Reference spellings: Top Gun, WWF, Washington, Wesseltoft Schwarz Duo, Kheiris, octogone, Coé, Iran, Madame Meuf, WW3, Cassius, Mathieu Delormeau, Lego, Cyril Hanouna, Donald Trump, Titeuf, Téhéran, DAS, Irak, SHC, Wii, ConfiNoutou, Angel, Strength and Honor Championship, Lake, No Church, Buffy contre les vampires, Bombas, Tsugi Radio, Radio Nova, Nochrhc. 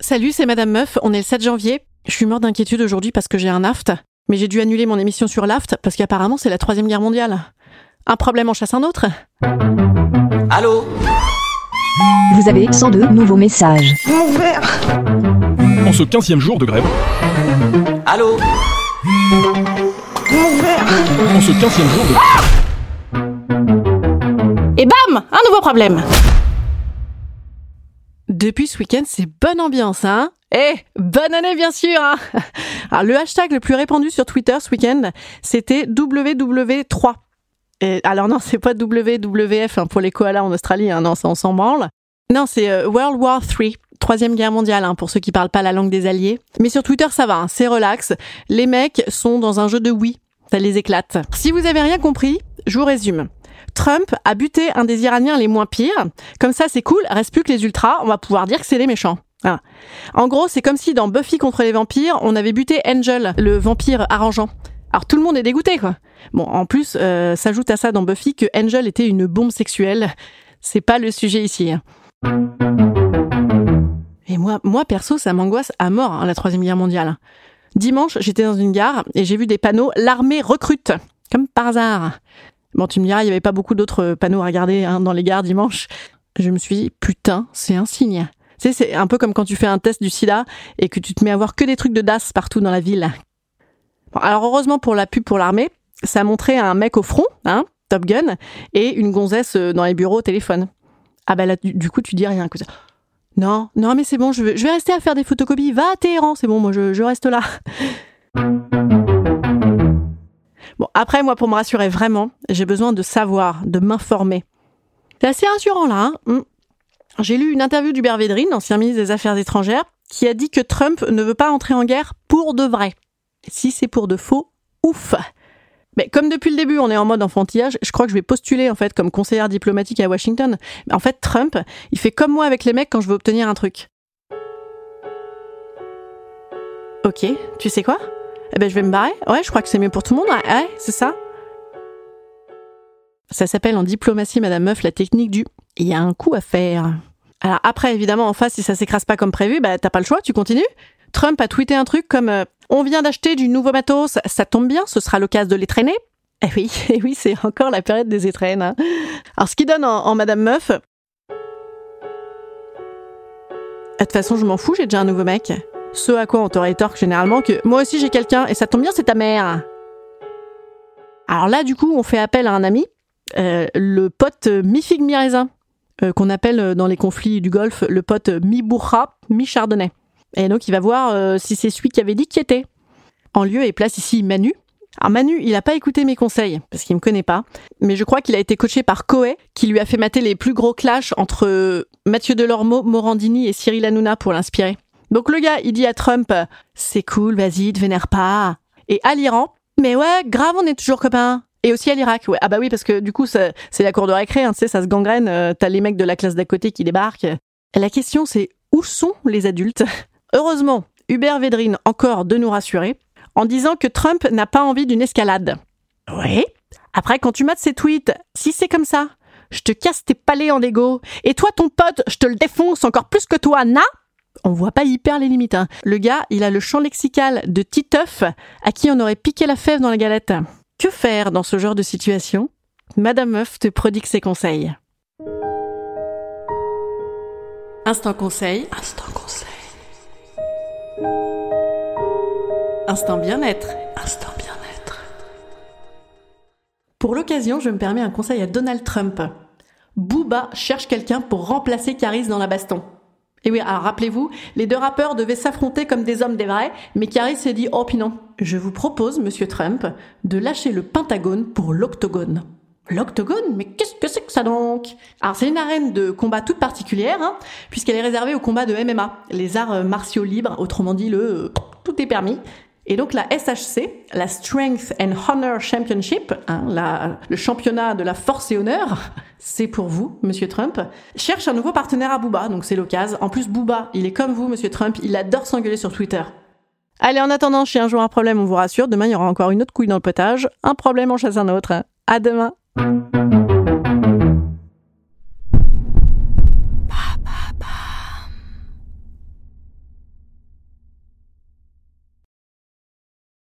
Salut, c'est Madame Meuf, on est le 7 janvier. Je suis morte d'inquiétude aujourd'hui parce que j'ai un aft, mais j'ai dû annuler mon émission sur l'aft parce qu'apparemment c'est la 3e guerre mondiale. Un problème en chasse un autre. Allô ? Vous avez 102 nouveaux messages. Mon verre ! En ce 15e jour de grève. Allô ? Mon verre ! En ce 15e jour de grève. Et bam ! Un nouveau problème. Depuis ce week-end, c'est bonne ambiance, hein ? Eh, bonne année, bien sûr, hein ? Alors, le hashtag le plus répandu sur Twitter ce week-end, c'était WW3. Et, alors non, c'est pas WWF hein, pour les koalas en Australie, hein, non, ça on s'en branle. Non, c'est World War 3, 3e guerre mondiale, hein, pour ceux qui parlent pas la langue des alliés. Mais sur Twitter, ça va, hein, c'est relax. Les mecs sont dans un jeu de Wii, ça les éclate. Si vous avez rien compris, je vous résume. Trump a buté un des Iraniens les moins pires. Comme ça, c'est cool, reste plus que les ultras, on va pouvoir dire que c'est les méchants. Voilà. En gros, c'est comme si dans Buffy contre les vampires, on avait buté Angel, le vampire arrangeant. Alors tout le monde est dégoûté, quoi. Bon, en plus, s'ajoute à ça dans Buffy que Angel était une bombe sexuelle. C'est pas le sujet ici. Et moi perso, ça m'angoisse à mort, hein, la 3e guerre mondiale. Dimanche, j'étais dans une gare et j'ai vu des panneaux « L'armée recrute », comme par hasard. Bon, tu me diras, il n'y avait pas beaucoup d'autres panneaux à regarder hein, dans les gares dimanche. Je me suis dit, putain, c'est un signe. Tu sais, c'est un peu comme quand tu fais un test du sida et que tu te mets à voir que des trucs de DAS partout dans la ville. Bon, alors heureusement pour la pub pour l'armée, ça montrait un mec au front, hein, Top Gun, et une gonzesse dans les bureaux au téléphone. Ah bah là, du coup, tu dis rien. Non, mais c'est bon, je vais rester à faire des photocopies. Va à Téhéran, c'est bon, moi je reste là. Bon, après, moi, pour me rassurer vraiment, j'ai besoin de savoir, de m'informer. C'est assez rassurant, là. Hein, j'ai lu une interview d'Hubert Védrine, ancien ministre des Affaires étrangères, qui a dit que Trump ne veut pas entrer en guerre pour de vrai. Si c'est pour de faux, ouf. Mais comme depuis le début, on est en mode enfantillage, je crois que je vais postuler, en fait, comme conseillère diplomatique à Washington. En fait, Trump, il fait comme moi avec les mecs quand je veux obtenir un truc. Ok, tu sais quoi ? Eh ben, je vais me barrer. Ouais, je crois que c'est mieux pour tout le monde. Ouais, c'est ça. Ça s'appelle en diplomatie, Madame Meuf, la technique du « il y a un coup à faire ». Alors après, évidemment, en face, si ça s'écrase pas comme prévu, bah t'as pas le choix, tu continues. Trump a tweeté un truc comme « on vient d'acheter du nouveau matos, ça tombe bien, ce sera l'occasion de les traîner ». Eh oui, c'est encore la période des étrennes. Hein. Alors ce qui donne en Madame Meuf... De toute façon, je m'en fous, j'ai déjà un nouveau mec. Ce à quoi on te rétorque généralement que « moi aussi j'ai quelqu'un, et ça tombe bien, c'est ta mère !» Alors là, du coup, on fait appel à un ami, le pote mi-figue, mi-raisin, qu'on appelle dans les conflits du Golfe le pote mi-bourra, mi-chardonnay. Et donc, il va voir si c'est celui qui avait dit qui était. En lieu et place ici, Manu. Alors Manu, il n'a pas écouté mes conseils, parce qu'il ne me connaît pas, mais je crois qu'il a été coaché par Coé, qui lui a fait mater les plus gros clashs entre Mathieu Delormeau, Morandini et Cyril Hanouna pour l'inspirer. Donc le gars, il dit à Trump « c'est cool, vas-y, te vénère pas ». Et à l'Iran « mais ouais, grave, on est toujours copains ». Et aussi à l'Irak, ouais. Ah bah oui, parce que du coup, ça, c'est la cour de récré, hein, tu sais, ça se gangrène, t'as les mecs de la classe d'à côté qui débarquent. La question, c'est où sont les adultes ? Heureusement, Hubert Védrine, encore de nous rassurer, en disant que Trump n'a pas envie d'une escalade. Ouais. Après, quand tu mates ses tweets, si c'est comme ça, je te casse tes palais en Lego, et toi, ton pote, je te le défonce encore plus que toi, na ? On voit pas hyper les limites. Hein. Le gars, il a le champ lexical de Titeuf, à qui on aurait piqué la fève dans la galette. Que faire dans ce genre de situation ? Madame Meuf te prodigue ses conseils. Instant conseil. Instant conseil. Instant bien-être. Instant bien-être. Pour l'occasion, je me permets un conseil à Donald Trump. Booba cherche quelqu'un pour remplacer Kheiris dans la baston. Et oui, alors rappelez-vous, les deux rappeurs devaient s'affronter comme des hommes des vrais, mais Kheiris s'est dit « Oh, puis non !» Je vous propose, monsieur Trump, de lâcher le Pentagone pour l'octogone. L'octogone ? Mais qu'est-ce que c'est que ça donc ? Alors c'est une arène de combat toute particulière, hein, puisqu'elle est réservée au combat de MMA, les arts martiaux libres, autrement dit le « tout est permis ». Et donc la SHC, la Strength and Honor Championship, hein, le championnat de la force et honneur, c'est pour vous, monsieur Trump, cherche un nouveau partenaire à Booba, donc c'est l'occasion. En plus, Booba, il est comme vous, monsieur Trump, il adore s'engueuler sur Twitter. Allez, en attendant, chez Un jour un problème, on vous rassure, demain il y aura encore une autre couille dans le potage, un problème en chasse un autre. À demain.